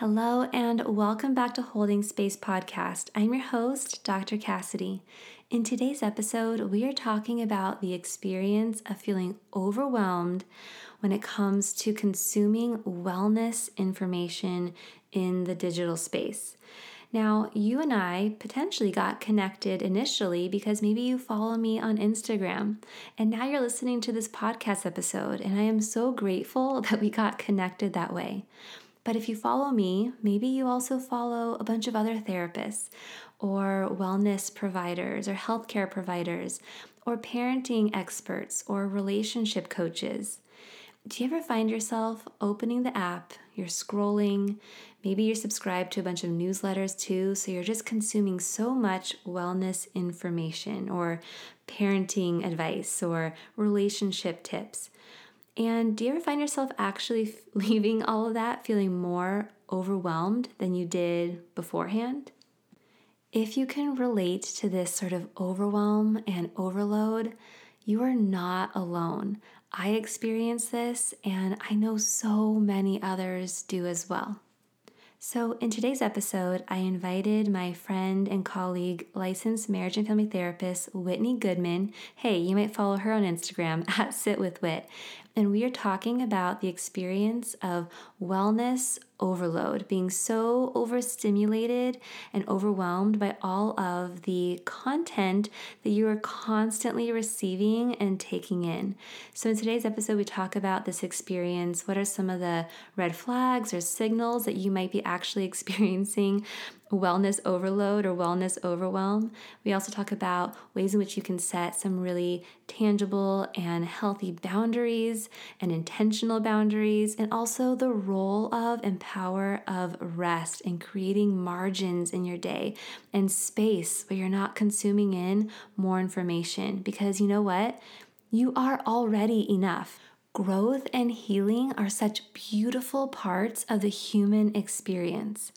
Hello and welcome back to Holding Space Podcast. I'm your host, Dr. Cassidy. In today's episode, we are talking about the experience of feeling overwhelmed when it comes to consuming wellness information in the digital space. Now, you and I potentially got connected initially because maybe you follow me on Instagram, and now you're listening to this podcast episode, and I am so grateful that we got connected that way. But if you follow me, maybe you also follow a bunch of other therapists or wellness providers or healthcare providers or parenting experts or relationship coaches. Do you ever find yourself opening the app, you're scrolling, maybe you're subscribed to a bunch of newsletters too, so you're just consuming so much wellness information or parenting advice or relationship tips? And do you ever find yourself actually leaving all of that feeling more overwhelmed than you did beforehand? If you can relate to this sort of overwhelm and overload, you are not alone. I experienced this, and I know so many others do as well. So in today's episode, I invited my friend and colleague, licensed marriage and family therapist, Whitney Goodman. Hey, you might follow her on Instagram at sitwithwhit. And we are talking about the experience of wellness overload, being so overstimulated and overwhelmed by all of the content that you are constantly receiving and taking in. So in today's episode, we talk about this experience. What are some of the red flags or signals that you might be actually experiencing wellness overload or wellness overwhelm? We also talk about ways in which you can set some really tangible and healthy boundaries and intentional boundaries, and also the role of and power of rest and creating margins in your day and space where you're not consuming in more information, because you know what? You are already enough. Growth and healing are such beautiful parts of the human experience,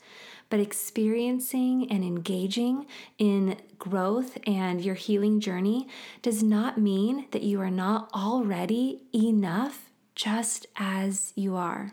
but experiencing and engaging in growth and your healing journey does not mean that you are not already enough just as you are.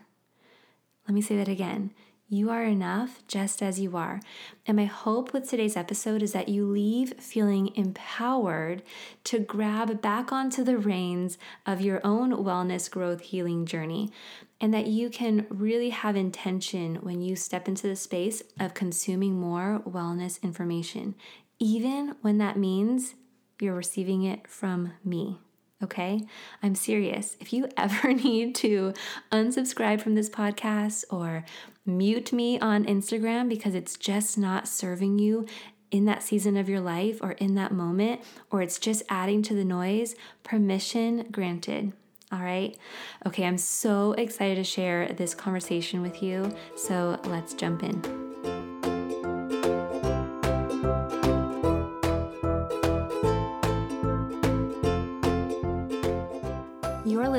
Let me say that again. You are enough just as you are. And my hope with today's episode is that you leave feeling empowered to grab back onto the reins of your own wellness, growth, healing journey, and that you can really have intention when you step into the space of consuming more wellness information, even when that means you're receiving it from me. Okay? I'm serious. If you ever need to unsubscribe from this podcast or mute me on Instagram because it's just not serving you in that season of your life or in that moment, or it's just adding to the noise, permission granted. All right? Okay, I'm so excited to share this conversation with you. So let's jump in. You're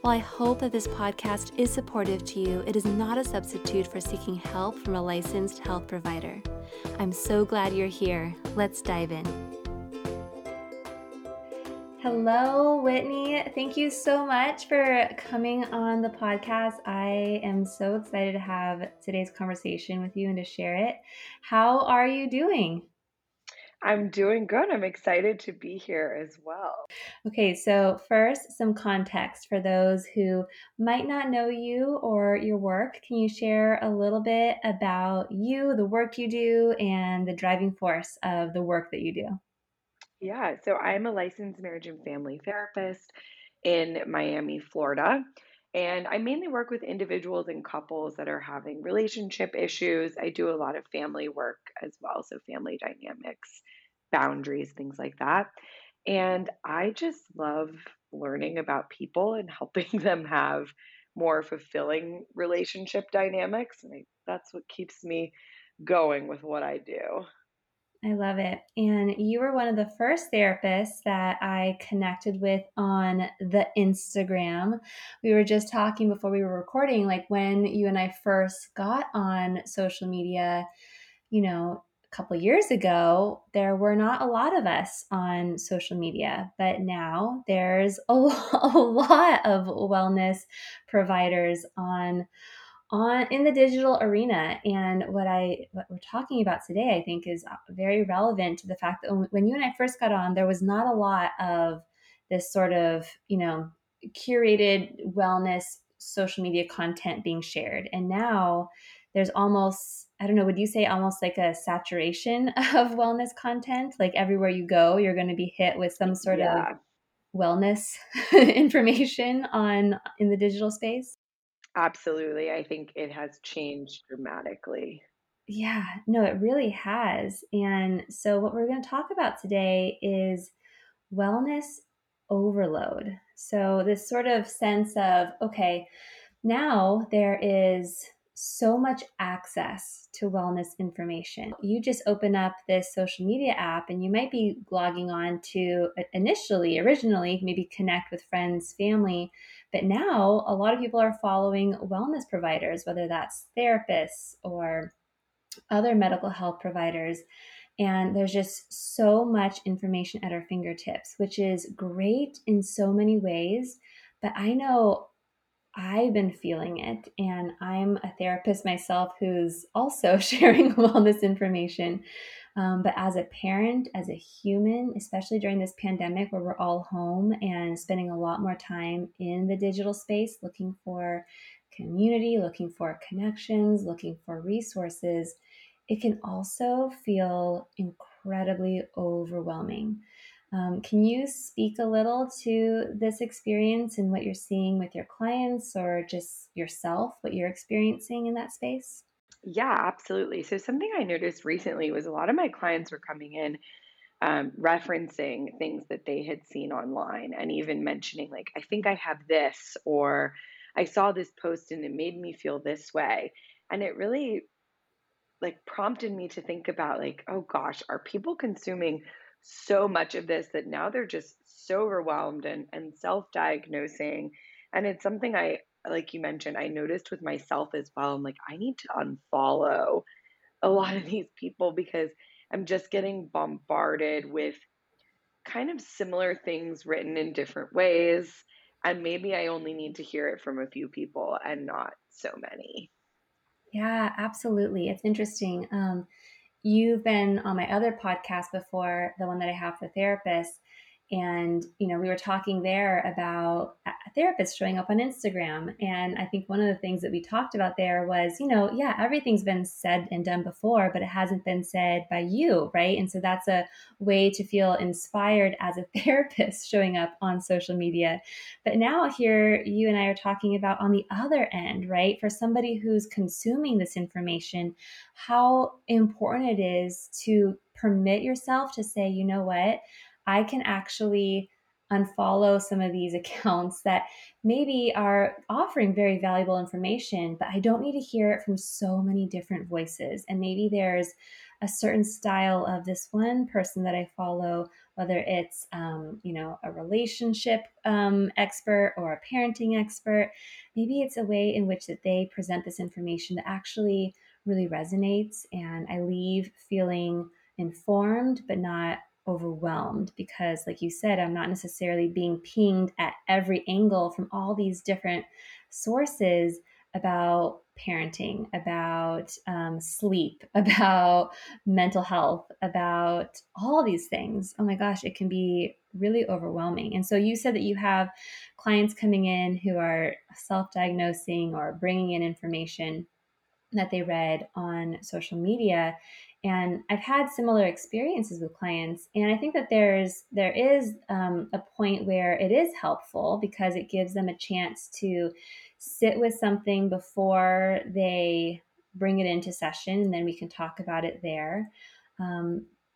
While I hope that this podcast is supportive to you, it is not a substitute for seeking help from a licensed health provider. I'm so glad you're here. Let's dive in. Hello, Whitney. Thank you so much for coming on the podcast. I am so excited to have today's conversation with you and to share it. How are you doing? I'm doing good. I'm excited to be here as well. Okay, so first, some context for those who might not know you or your work. Can you share a little bit about you, the work you do, and the driving force of the work that you do? Yeah, so I'm a licensed marriage and family therapist in Miami, Florida. And I mainly work with individuals and couples that are having relationship issues. I do a lot of family work as well, so family dynamics, boundaries, things like that. And I just love learning about people and helping them have more fulfilling relationship dynamics. And that's what keeps me going with what I do. I love it. And you were one of the first therapists that I connected with on the Instagram. We were just talking before we were recording, like when you and I first got on social media, you know, a couple years ago, there were not a lot of us on social media, but now there's a lot of wellness providers on in the digital arena. And what we're talking about today, I think, is very relevant to the fact that when you and I first got on, there was not a lot of this sort of, you know, curated wellness social media content being shared. And now there's almost, I don't know, would you say almost like a saturation of wellness content? Like everywhere you go, you're going to be hit with some sort of wellness information in the digital space? Absolutely. I think it has changed dramatically. Yeah, no, it really has. And so what we're going to talk about today is wellness overload. So this sort of sense of, okay, now there is so much access to wellness information. You just open up this social media app and you might be logging on to originally, maybe connect with friends, family. But now a lot of people are following wellness providers, whether that's therapists or other medical health providers. And there's just so much information at our fingertips, which is great in so many ways. But I know I've been feeling it, and I'm a therapist myself who's also sharing wellness information. But as a parent, as a human, especially during this pandemic where we're all home and spending a lot more time in the digital space, looking for community, looking for connections, looking for resources, it can also feel incredibly overwhelming. Can you speak a little to this experience and what you're seeing with your clients or just yourself, what you're experiencing in that space? Yeah, absolutely. So something I noticed recently was a lot of my clients were coming in referencing things that they had seen online and even mentioning like, I think I have this, or I saw this post and it made me feel this way. And it really like prompted me to think about like, oh gosh, are people consuming so much of this that now they're just so overwhelmed and self-diagnosing? And it's something I, like you mentioned, I noticed with myself as well. I'm like, I need to unfollow a lot of these people because I'm just getting bombarded with kind of similar things written in different ways. And maybe I only need to hear it from a few people and not so many. Yeah, absolutely. It's interesting. You've been on my other podcast before, the one that I have for therapists. And, you know, we were talking there about therapists showing up on Instagram. And I think one of the things that we talked about there was, you know, yeah, everything's been said and done before, but it hasn't been said by you, right? And so that's a way to feel inspired as a therapist showing up on social media. But now here you and I are talking about on the other end, right? For somebody who's consuming this information, how important it is to permit yourself to say, you know what? I can actually unfollow some of these accounts that maybe are offering very valuable information, but I don't need to hear it from so many different voices. And maybe there's a certain style of this one person that I follow, whether it's, you know, a relationship expert or a parenting expert. Maybe it's a way in which that they present this information that actually really resonates. And I leave feeling informed, but not overwhelmed, because like you said, I'm not necessarily being pinged at every angle from all these different sources about parenting, about sleep, about mental health, about all these things. Oh my gosh, it can be really overwhelming. And so you said that you have clients coming in who are self-diagnosing or bringing in information that they read on social media. And I've had similar experiences with clients. And I think that there is a point where it is helpful because it gives them a chance to sit with something before they bring it into session. And then we can talk about it there.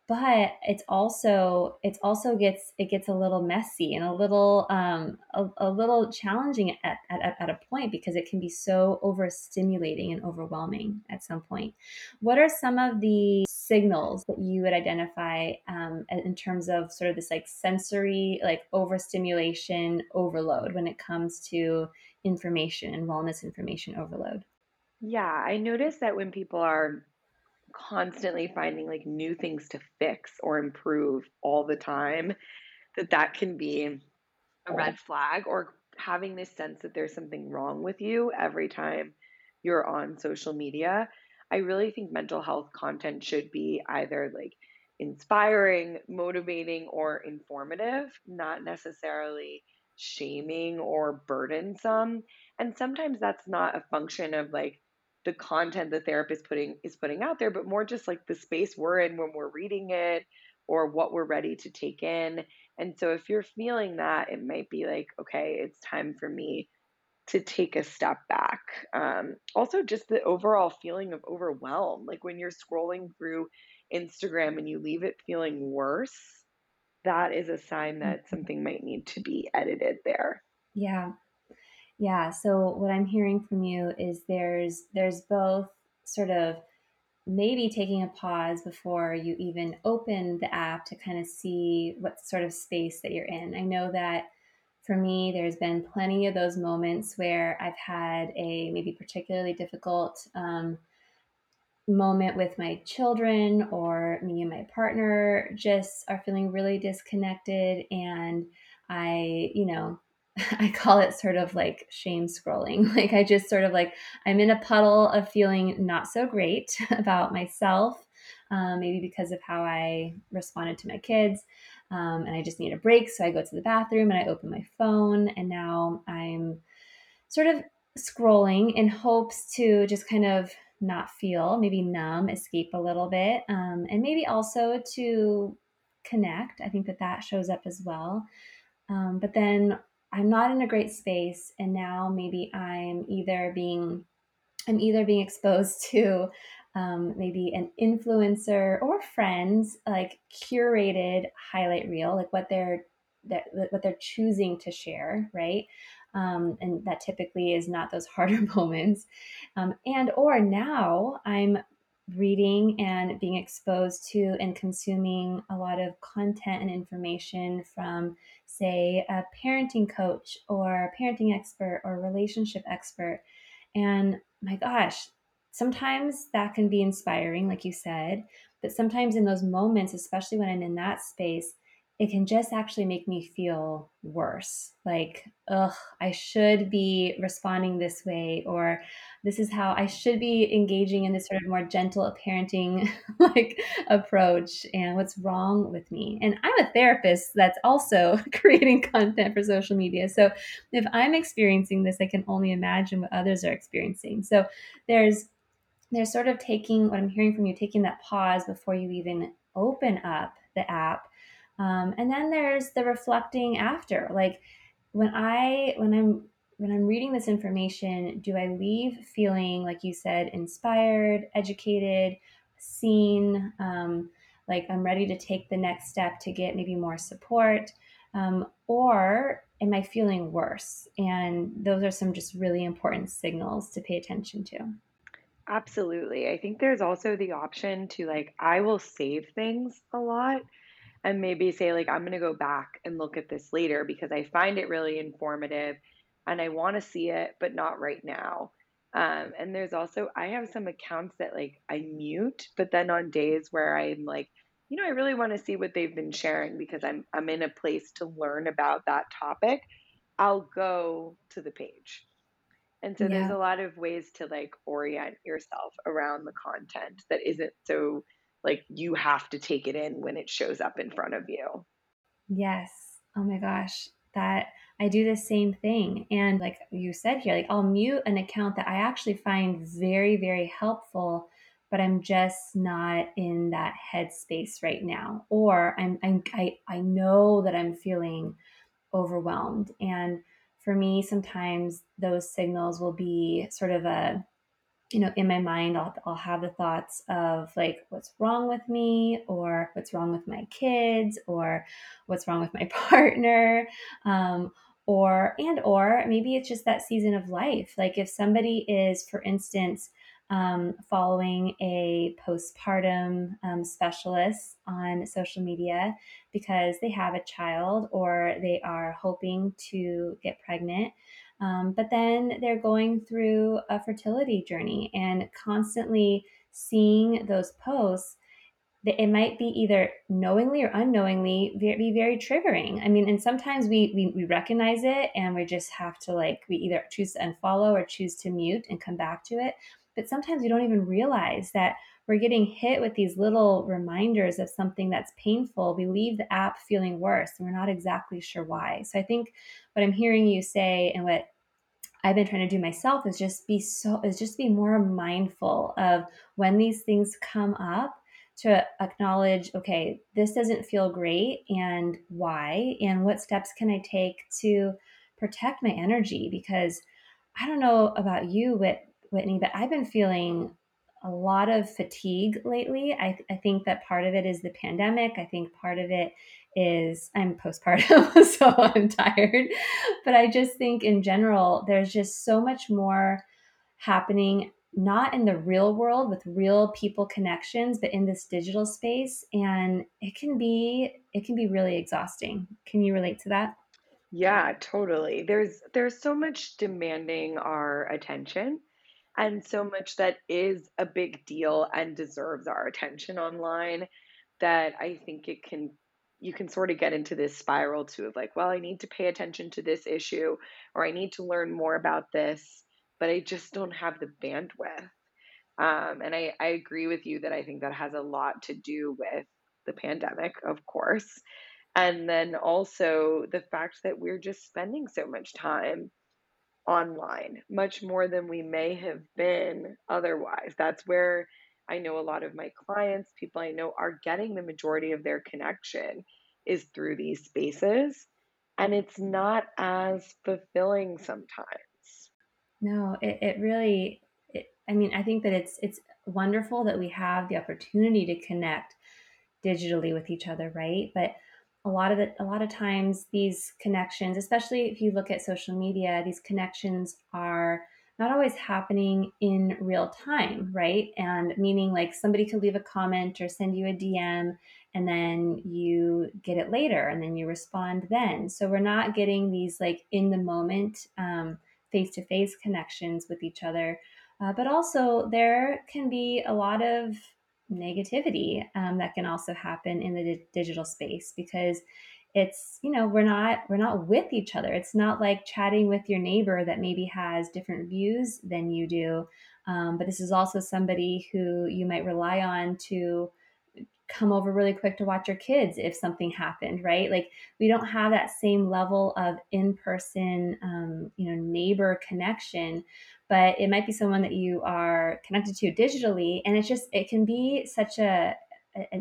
But it also gets a little messy and a little challenging at a point, because it can be so overstimulating and overwhelming at some point. What are some of the signals that you would identify in terms of sort of this like sensory, like overstimulation overload when it comes to information and wellness information overload? Yeah, I notice that when people are constantly finding like new things to fix or improve all the time, that can be a red flag, or having this sense that there's something wrong with you every time you're on social media. I really think mental health content should be either like inspiring, motivating, or informative, not necessarily shaming or burdensome. And sometimes that's not a function of like the content the therapist is putting out there, but more just like the space we're in when we're reading it or what we're ready to take in. And so if you're feeling that, it might be like, okay, it's time for me to take a step back. Also just the overall feeling of overwhelm, like when you're scrolling through Instagram and you leave it feeling worse, that is a sign that something might need to be edited there. Yeah. Yeah. So what I'm hearing from you is there's both sort of maybe taking a pause before you even open the app to kind of see what sort of space that you're in. I know that for me, there's been plenty of those moments where I've had a maybe particularly difficult moment with my children, or me and my partner just are feeling really disconnected. And I call it sort of like shame scrolling. Like I just sort of like, I'm in a puddle of feeling not so great about myself, maybe because of how I responded to my kids. And I just need a break. So I go to the bathroom and I open my phone, and now I'm sort of scrolling in hopes to just kind of not feel, maybe numb, escape a little bit. And maybe also to connect. I think that shows up as well. But then I'm not in a great space, and now maybe I'm either being exposed to maybe an influencer or friends like curated highlight reel, like what they're choosing to share, right? And that typically is not those harder moments, and or now I'm reading and being exposed to and consuming a lot of content and information from, say, a parenting coach or a parenting expert or a relationship expert. And my gosh, sometimes that can be inspiring, like you said, but sometimes in those moments, especially when I'm in that space, it can just actually make me feel worse. Like, ugh, I should be responding this way, or this is how I should be engaging in this sort of more gentle parenting like approach, and what's wrong with me. And I'm a therapist that's also creating content for social media. So if I'm experiencing this, I can only imagine what others are experiencing. So there's sort of taking, what I'm hearing from you, taking that pause before you even open up the app. And then there's the reflecting after, like when I'm reading this information, do I leave feeling, like you said, inspired, educated, seen, like I'm ready to take the next step to get maybe more support, or am I feeling worse? And those are some just really important signals to pay attention to. Absolutely. I think there's also the option to like, I will save things a lot. And maybe say like, I'm going to go back and look at this later because I find it really informative and I want to see it, but not right now. And there's also, I have some accounts that like I mute, but then on days where I'm like, you know, I really want to see what they've been sharing because I'm in a place to learn about that topic, I'll go to the page. And so there's a lot of ways to like orient yourself around the content that isn't so like you have to take it in when it shows up in front of you. Yes. Oh my gosh. That I do the same thing. And like you said here, like I'll mute an account that I actually find very, very helpful, but I'm just not in that headspace right now. Or I know that I'm feeling overwhelmed. And for me, sometimes those signals will be sort of a you know, in my mind, I'll have the thoughts of like, what's wrong with me, or what's wrong with my kids, or what's wrong with my partner, or maybe it's just that season of life. Like if somebody is, for instance, following a postpartum specialist on social media because they have a child or they are hoping to get pregnant. But then they're going through a fertility journey and constantly seeing those posts, it might be either knowingly or unknowingly be very triggering. I mean, and sometimes we recognize it and we just have to like, we either choose to unfollow or choose to mute and come back to it. But sometimes we don't even realize that we're getting hit with these little reminders of something that's painful. We leave the app feeling worse and we're not exactly sure why. So I think what I'm hearing you say and what I've been trying to do myself is just be more mindful of when these things come up, to acknowledge, okay, this doesn't feel great and why, and what steps can I take to protect my energy? Because I don't know about you, Whitney, but I've been feeling a lot of fatigue lately. I think that part of it is the pandemic. I think part of it is I'm postpartum, so I'm tired. But I just think in general, there's just so much more happening, not in the real world with real people connections, but in this digital space. And it can be really exhausting. Can you relate to that? Yeah, totally. There's so much demanding our attention. And so much that is a big deal and deserves our attention online that I think you can sort of get into this spiral too of like, well, I need to pay attention to this issue, or I need to learn more about this, but I just don't have the bandwidth. And I agree with you that I think that has a lot to do with the pandemic, of course. And then also the fact that we're just spending so much time online, much more than we may have been otherwise. That's where I know a lot of my clients, people I know, are getting the majority of their connection is through these spaces. And it's not as fulfilling sometimes. No, it really, I think that it's wonderful that we have the opportunity to connect digitally with each other, right? But a lot of times these connections, especially if you look at social media, these connections are not always happening in real time, right? And meaning like somebody could leave a comment or send you a DM and then you get it later and then you respond then. So we're not getting these like in the moment face-to-face connections with each other. But also there can be a lot of negativity that can also happen in the digital space, because it's, you know, we're not with each other. It's not like chatting with your neighbor that maybe has different views than you do, but this is also somebody who you might rely on to come over really quick to watch your kids if something happened, right? Like we don't have that same level of in-person, neighbor connection, but it might be someone that you are connected to digitally. And it's just, it can be such an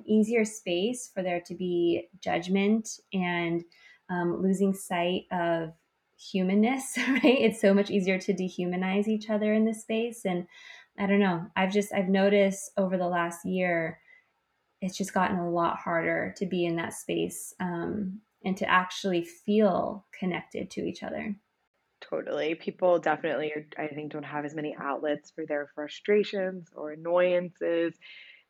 easier space for there to be judgment and losing sight of humanness, right? It's so much easier to dehumanize each other in this space. And I don't know, I've noticed over the last year, it's just gotten a lot harder to be in that space and to actually feel connected to each other. Totally. People definitely, I think, don't have as many outlets for their frustrations or annoyances.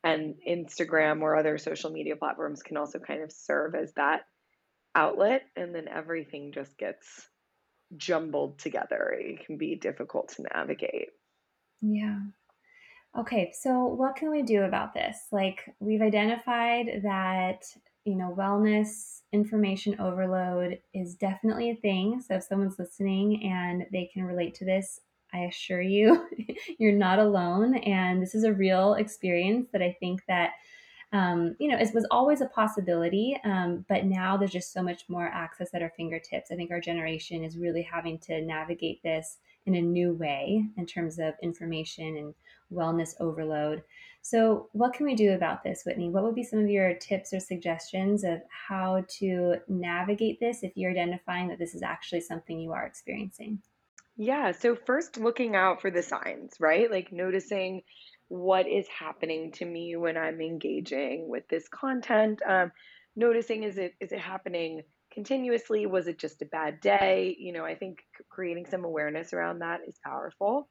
And Instagram or other social media platforms can also kind of serve as that outlet. And then everything just gets jumbled together. It can be difficult to navigate. Yeah. Okay, so what can we do about this? Like we've identified that, you know, wellness information overload is definitely a thing. So if someone's listening and they can relate to this, I assure you, you're not alone. And this is a real experience that I think that, it was always a possibility, but now there's just so much more access at our fingertips. I think our generation is really having to navigate this in a new way in terms of information and wellness overload. So what can we do about this, Whitney? What would be some of your tips or suggestions of how to navigate this if you're identifying that this is actually something you are experiencing? Yeah. So first, looking out for the signs, right? Like noticing what is happening to me when I'm engaging with this content. Noticing is it happening continuously? Was it just a bad day? I think creating some awareness around that is powerful.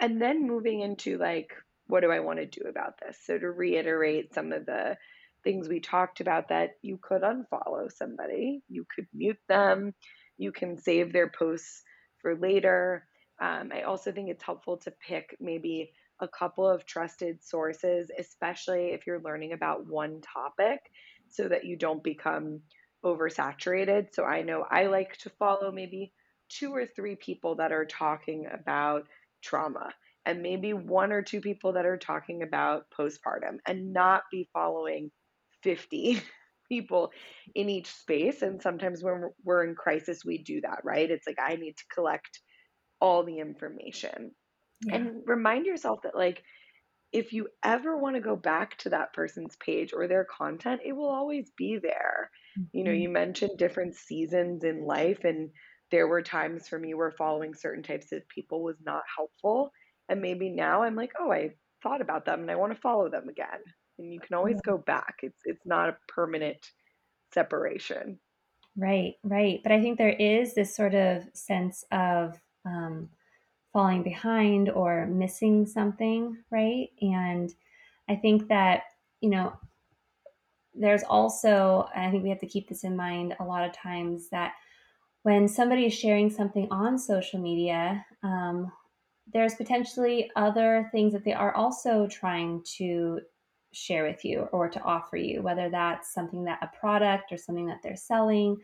And then moving into like, what do I want to do about this? So to reiterate some of the things we talked about, that you could unfollow somebody, you could mute them, you can save their posts for later. I also think it's helpful to pick maybe a couple of trusted sources, especially if you're learning about one topic, so that you don't become oversaturated. So I know I like to follow maybe 2 or 3 people that are talking about trauma, and maybe 1 or 2 people that are talking about postpartum, and not be following 50 people in each space. And sometimes when we're in crisis, we do that, right? It's like, I need to collect all the information. Yeah. And remind yourself that, like, if you ever want to go back to that person's page or their content, it will always be there. Mm-hmm. You mentioned different seasons in life, and there were times for me where following certain types of people was not helpful. And maybe now I'm like, oh, I thought about them and I want to follow them again. And you can always go back. It's not a permanent separation. Right. But I think there is this sort of sense of falling behind or missing something, right? And I think that, there's also, and I think we have to keep this in mind a lot of times, that when somebody is sharing something on social media, there's potentially other things that they are also trying to share with you or to offer you, whether that's something that a product or something that they're selling.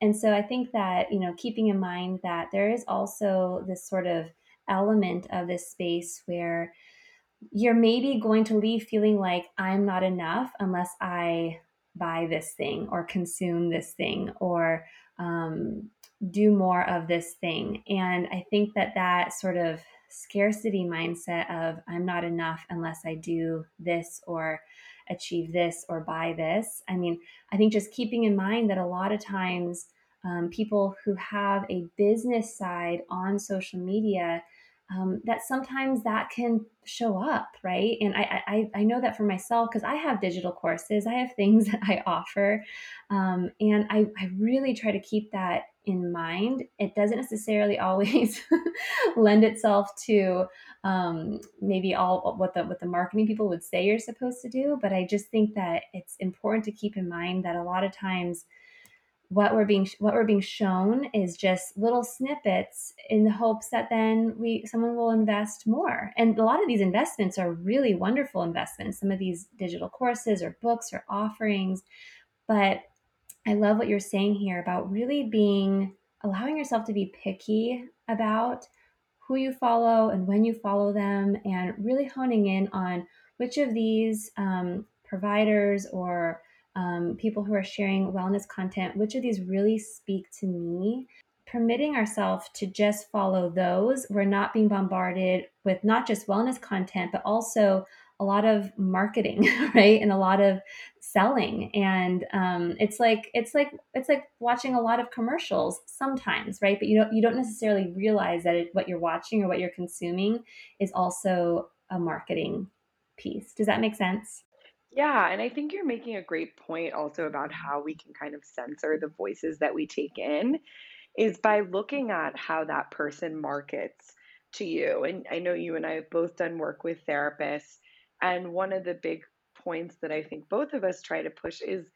And so I think that, keeping in mind that there is also this sort of element of this space where you're maybe going to leave feeling like I'm not enough unless I buy this thing or consume this thing or do more of this thing. And I think that sort of scarcity mindset of I'm not enough unless I do this or achieve this or buy this. I mean, I think just keeping in mind that a lot of times people who have a business side on social media, that sometimes that can show up, right? And I know that for myself, because I have digital courses, I have things that I offer, and I really try to keep that in mind. It doesn't necessarily always lend itself to maybe all what the marketing people would say you're supposed to do. But I just think that it's important to keep in mind that a lot of times what we're being shown is just little snippets in the hopes that then someone will invest more. And a lot of these investments are really wonderful investments, some of these digital courses or books or offerings. But I love what you're saying here about really allowing yourself to be picky about who you follow and when you follow them, and really honing in on which of these providers or people who are sharing wellness content, which of these really speak to me. Permitting ourselves to just follow those. We're not being bombarded with not just wellness content, but also a lot of marketing, right? And a lot of selling. And it's like watching a lot of commercials sometimes, right? But you don't necessarily realize that what you're watching or what you're consuming is also a marketing piece. Does that make sense? Yeah. And I think you're making a great point also about how we can kind of censor the voices that we take in is by looking at how that person markets to you. And I know you and I have both done work with therapists. And one of the big points that I think both of us try to push is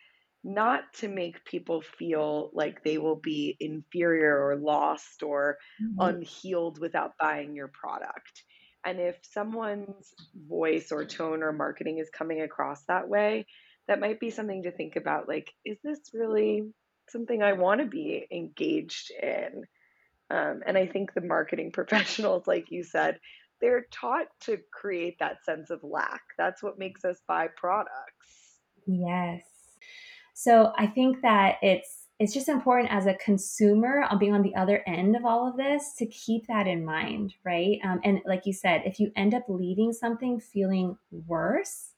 not to make people feel like they will be inferior or lost or unhealed without buying your product. And if someone's voice or tone or marketing is coming across that way, that might be something to think about. Like, is this really something I want to be engaged in? And I think the marketing professionals, like you said, they're taught to create that sense of lack. That's what makes us buy products. Yes. So I think that it's just important as a consumer, being on the other end of all of this, to keep that in mind, right? And like you said, if you end up leaving something feeling worse,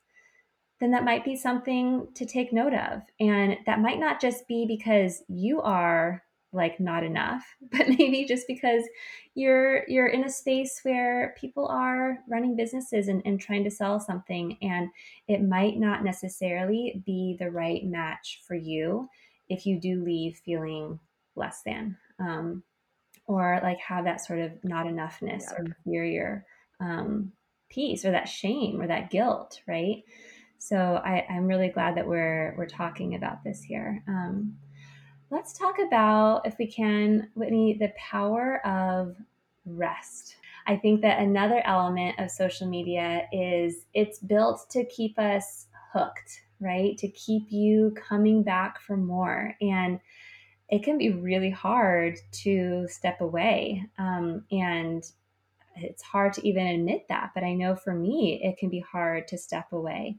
then that might be something to take note of. And that might not just be because you are like not enough, but maybe just because you're in a space where people are running businesses and trying to sell something, and it might not necessarily be the right match for you if you do leave feeling less than, or like have that sort of not enoughness or inferior piece or that shame or that guilt, right? So I'm really glad that we're talking about this here. Let's talk about, if we can, Whitney, the power of rest. I think that another element of social media is it's built to keep us hooked, right? To keep you coming back for more. And it can be really hard to step away. And it's hard to even admit that. But I know for me, it can be hard to step away.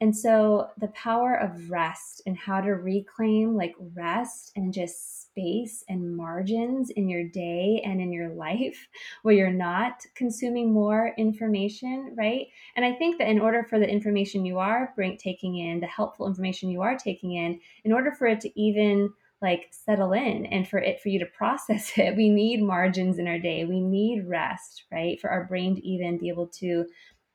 And so the power of rest and how to reclaim like rest and just space and margins in your day and in your life where you're not consuming more information, right? And I think that in order for the information you are taking in, the helpful information you are taking in order for it to even like settle in and for you to process it, we need margins in our day. We need rest, right? For our brain to even be able to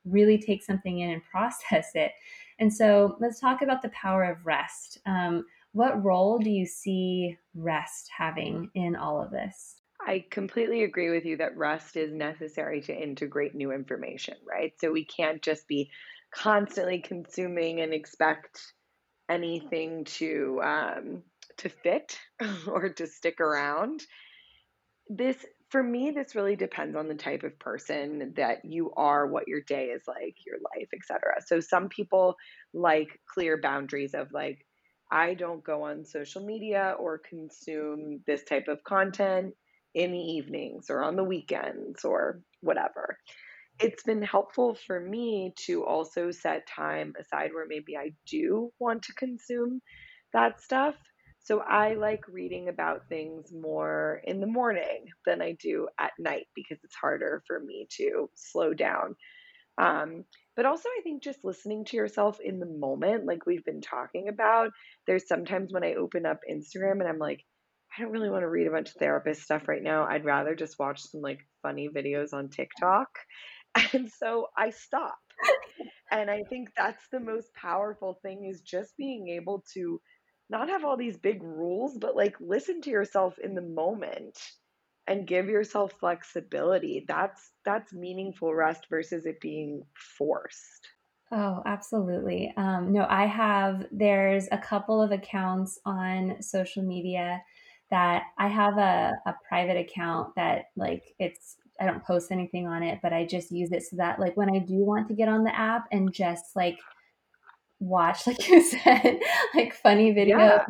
really take something in and process it. And so let's talk about the power of rest. What role do you see rest having in all of this? I completely agree with you that rest is necessary to integrate new information, right? So we can't just be constantly consuming and expect anything to fit or to stick around. For me, this really depends on the type of person that you are, what your day is like, your life, et cetera. So some people like clear boundaries of like, I don't go on social media or consume this type of content in the evenings or on the weekends or whatever. It's been helpful for me to also set time aside where maybe I do want to consume that stuff. So I like reading about things more in the morning than I do at night because it's harder for me to slow down. But also I think just listening to yourself in the moment, like we've been talking about, there's sometimes when I open up Instagram and I'm like, I don't really want to read a bunch of therapist stuff right now. I'd rather just watch some like funny videos on TikTok. And so I stop. And I think that's the most powerful thing, is just being able to not have all these big rules, but like listen to yourself in the moment and give yourself flexibility. That's meaningful rest versus it being forced. Oh, absolutely. No, there's a couple of accounts on social media that I have a private account that like I don't post anything on it, but I just use it so that like when I do want to get on the app and just like watch, like you said, like funny videos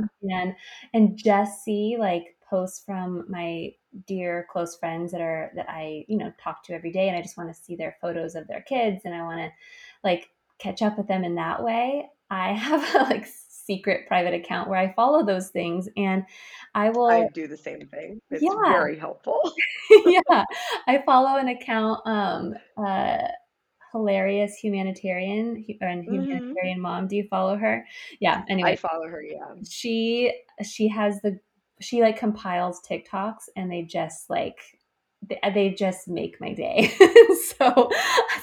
and just see like posts from my dear close friends that I, talk to every day. And I just want to see their photos of their kids. And I want to like catch up with them in that way. I have a like secret private account where I follow those things, and I do the same thing. It's very helpful. Yeah. I follow an account, hilarious humanitarian and humanitarian mom. Do you follow her? Yeah. Anyway, I follow her. Yeah. She like compiles TikToks, and they just like, they just make my day. So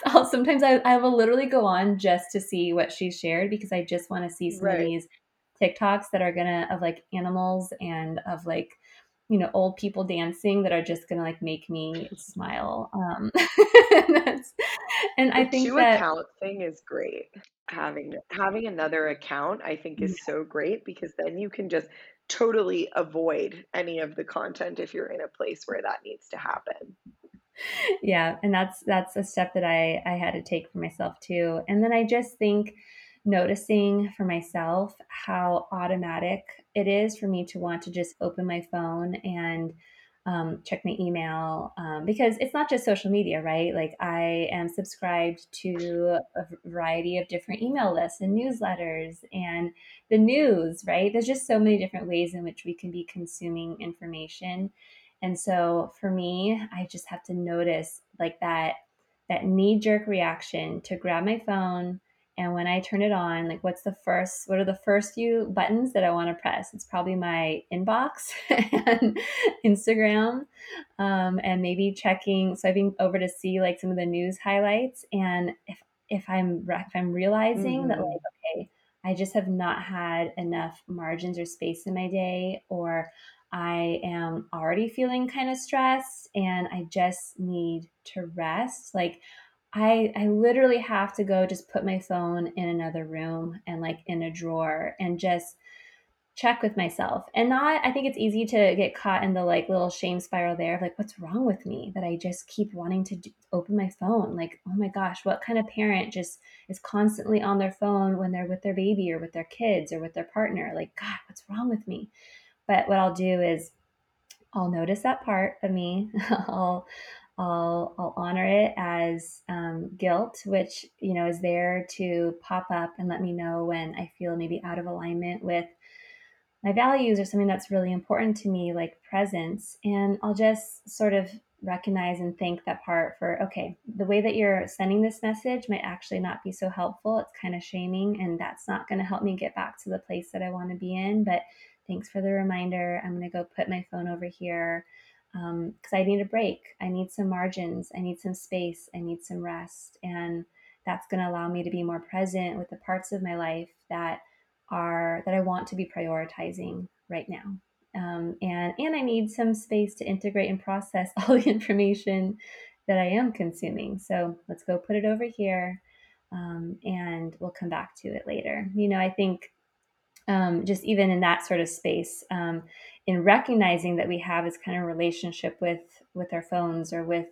I will literally go on just to see what she shared, because I just want to see some of these TikToks that are of like animals and of like, old people dancing that are just going to like make me smile. And I think that account thing is great. Having another account, I think, is so great, because then you can just totally avoid any of the content if you're in a place where that needs to happen. Yeah. And that's a step that I had to take for myself too. And then I just think noticing for myself how automatic it is for me to want to just open my phone and check my email, because it's not just social media, right? Like I am subscribed to a variety of different email lists and newsletters and the news, right? There's just so many different ways in which we can be consuming information. And so for me, I just have to notice like that knee-jerk reaction to grab my phone And when I turn it on, like, what are the first few buttons that I want to press? It's probably my inbox and Instagram, and maybe checking, swiping over to see like some of the news highlights. And if I'm realizing that, like, okay, I just have not had enough margins or space in my day, or I am already feeling kind of stressed and I just need to rest. Like, I literally have to go just put my phone in another room and like in a drawer and just check with myself. And I think it's easy to get caught in the like little shame spiral there of like, what's wrong with me that I just keep wanting to open my phone? Like, oh my gosh, what kind of parent just is constantly on their phone when they're with their baby or with their kids or with their partner? Like, God, what's wrong with me? But what I'll do is I'll notice that part of me. I'll honor it as guilt, which, you know, is there to pop up and let me know when I feel maybe out of alignment with my values or something that's really important to me, like presence. And I'll just sort of recognize and thank that part for, okay, the way that you're sending this message might actually not be so helpful. It's kind of shaming, and that's not going to help me get back to the place that I want to be in. But thanks for the reminder. I'm going to go put my phone over here. Because I need a break. I need some margins. I need some space. I need some rest. And that's going to allow me to be more present with the parts of my life that I want to be prioritizing right now. And I need some space to integrate and process all the information that I am consuming. So let's go put it over here. And we'll come back to it later. You know, I think just even in that sort of space, in recognizing that we have this kind of relationship with our phones or with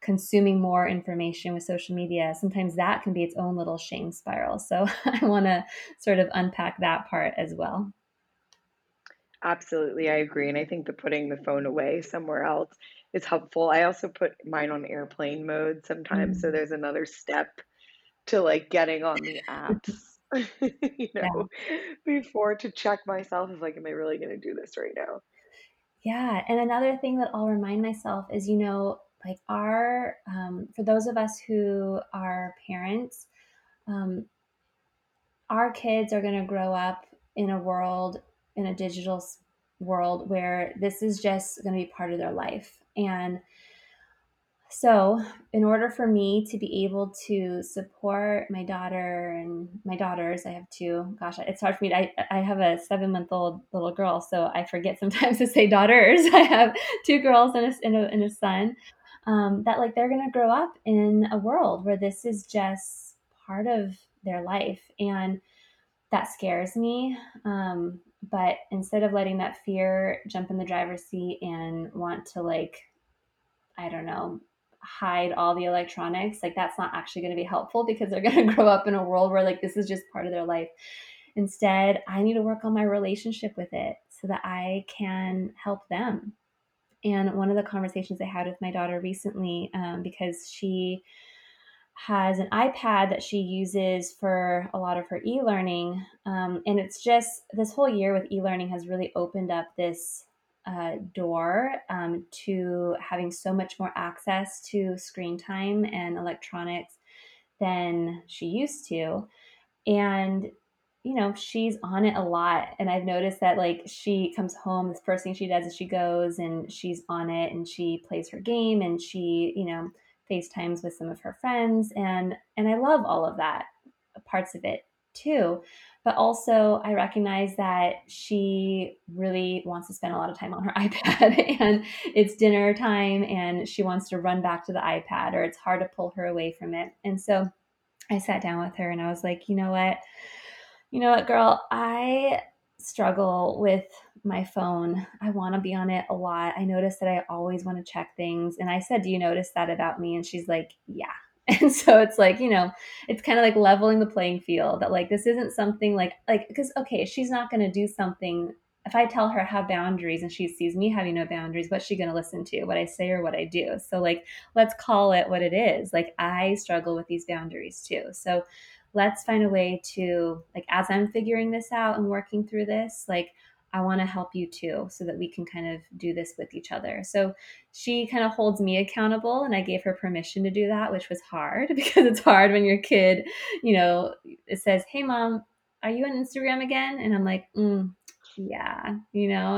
consuming more information with social media, sometimes that can be its own little shame spiral. So I want to sort of unpack that part as well. Absolutely. I agree. And I think that putting the phone away somewhere else is helpful. I also put mine on airplane mode sometimes. Mm-hmm. So there's another step to like getting on the apps. You know, yeah. Before to check myself is like, am I really going to do this right now? Yeah. And another thing that I'll remind myself is, you know, like for those of us who are parents, our kids are going to grow up in a digital world where this is just going to be part of their life. And so in order for me to be able to support my daughter and my daughters, I have two, gosh, it's hard for me. I have a 7-month-old little girl, so I forget sometimes to say daughters. I have two girls and a son, that like they're going to grow up in a world where this is just part of their life. And that scares me. But instead of letting that fear jump in the driver's seat and want to like, I don't know, hide all the electronics, like that's not actually going to be helpful because they're going to grow up in a world where like this is just part of their life. Instead, I need to work on my relationship with it so that I can help them. And one of the conversations I had with my daughter recently, because she has an iPad that she uses for a lot of her e-learning. And it's just this whole year with e-learning has really opened up this door to having so much more access to screen time and electronics than she used to. And, you know, she's on it a lot. And I've noticed that like she comes home, the first thing she does is she goes and she's on it and she plays her game and she, you know, FaceTimes with some of her friends. And I love all of that, parts of it too. But also I recognize that she really wants to spend a lot of time on her iPad and it's dinner time and she wants to run back to the iPad or it's hard to pull her away from it. And so I sat down with her and I was like, you know what, girl, I struggle with my phone. I want to be on it a lot. I notice that I always want to check things. And I said, do you notice that about me? And she's like, yeah. And so it's like, you know, it's kind of like leveling the playing field that like, this isn't something like, because, okay, she's not going to do something. If I tell her have boundaries and she sees me having no boundaries, what's she going to listen to? What I say or what I do? So like, let's call it what it is. Like I struggle with these boundaries too. So let's find a way to like, as I'm figuring this out and working through this, like I want to help you too, so that we can kind of do this with each other. So she kind of holds me accountable, and I gave her permission to do that, which was hard, because it's hard when your kid, you know, it says, "Hey mom, are you on Instagram again?" And I'm like, yeah, you know,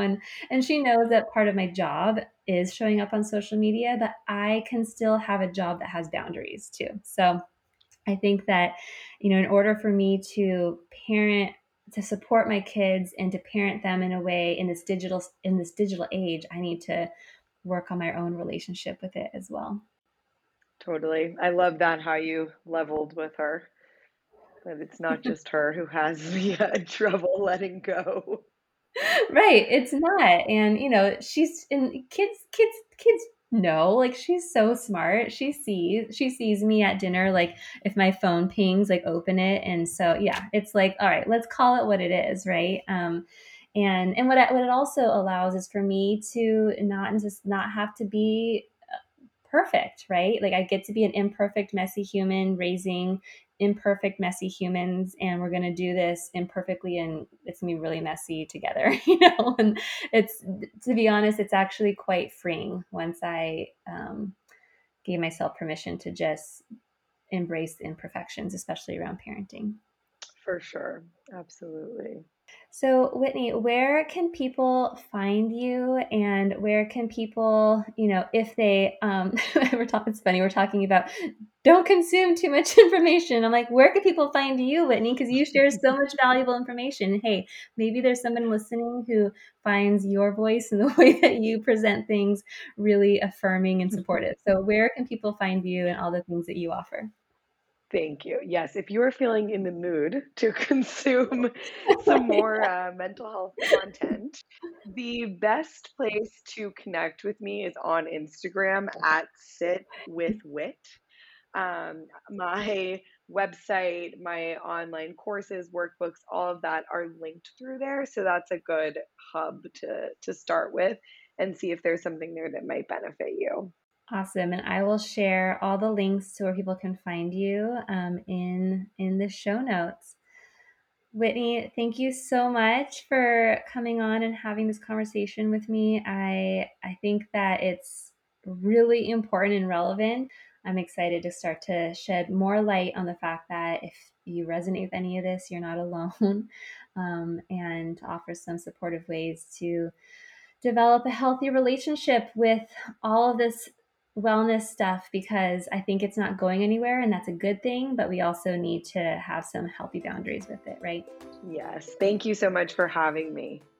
and she knows that part of my job is showing up on social media, but I can still have a job that has boundaries too. So I think that, you know, in order for me to parent, to support my kids and to parent them in a way in this digital age, I need to work on my own relationship with it as well. Totally. I love that, how you leveled with her, that it's not just her who has trouble letting go. Right. It's not. And, you know, kids know, like, she's so smart. She sees me at dinner. Like, if my phone pings, like, open it. And so, yeah, it's like, all right, let's call it what it is. Right. And what it also allows is for me to not have to be perfect. Right. Like, I get to be an imperfect, messy human raising imperfect, messy humans, and we're going to do this imperfectly, and it's going to be really messy together, you know. And it's, to be honest, it's actually quite freeing once I gave myself permission to just embrace the imperfections, especially around parenting. For sure. Absolutely. So Whitney, where can people find you, and where can people, you know, if they, it's funny, we're talking about don't consume too much information. I'm like, where can people find you, Whitney? 'Cause you share so much valuable information. Hey, maybe there's someone listening who finds your voice and the way that you present things really affirming and supportive. So where can people find you and all the things that you offer? Thank you. Yes, if you are feeling in the mood to consume some more mental health content, the best place to connect with me is on Instagram at sitwithwhit. My website, my online courses, workbooks, all of that are linked through there. So that's a good hub to start with and see if there's something there that might benefit you. Awesome. And I will share all the links to where people can find you in the show notes. Whitney, thank you so much for coming on and having this conversation with me. I think that it's really important and relevant. I'm excited to start to shed more light on the fact that if you resonate with any of this, you're not alone, and offer some supportive ways to develop a healthy relationship with all of this wellness stuff, because I think it's not going anywhere, and that's a good thing, but we also need to have some healthy boundaries with it, right? Yes. Thank you so much for having me.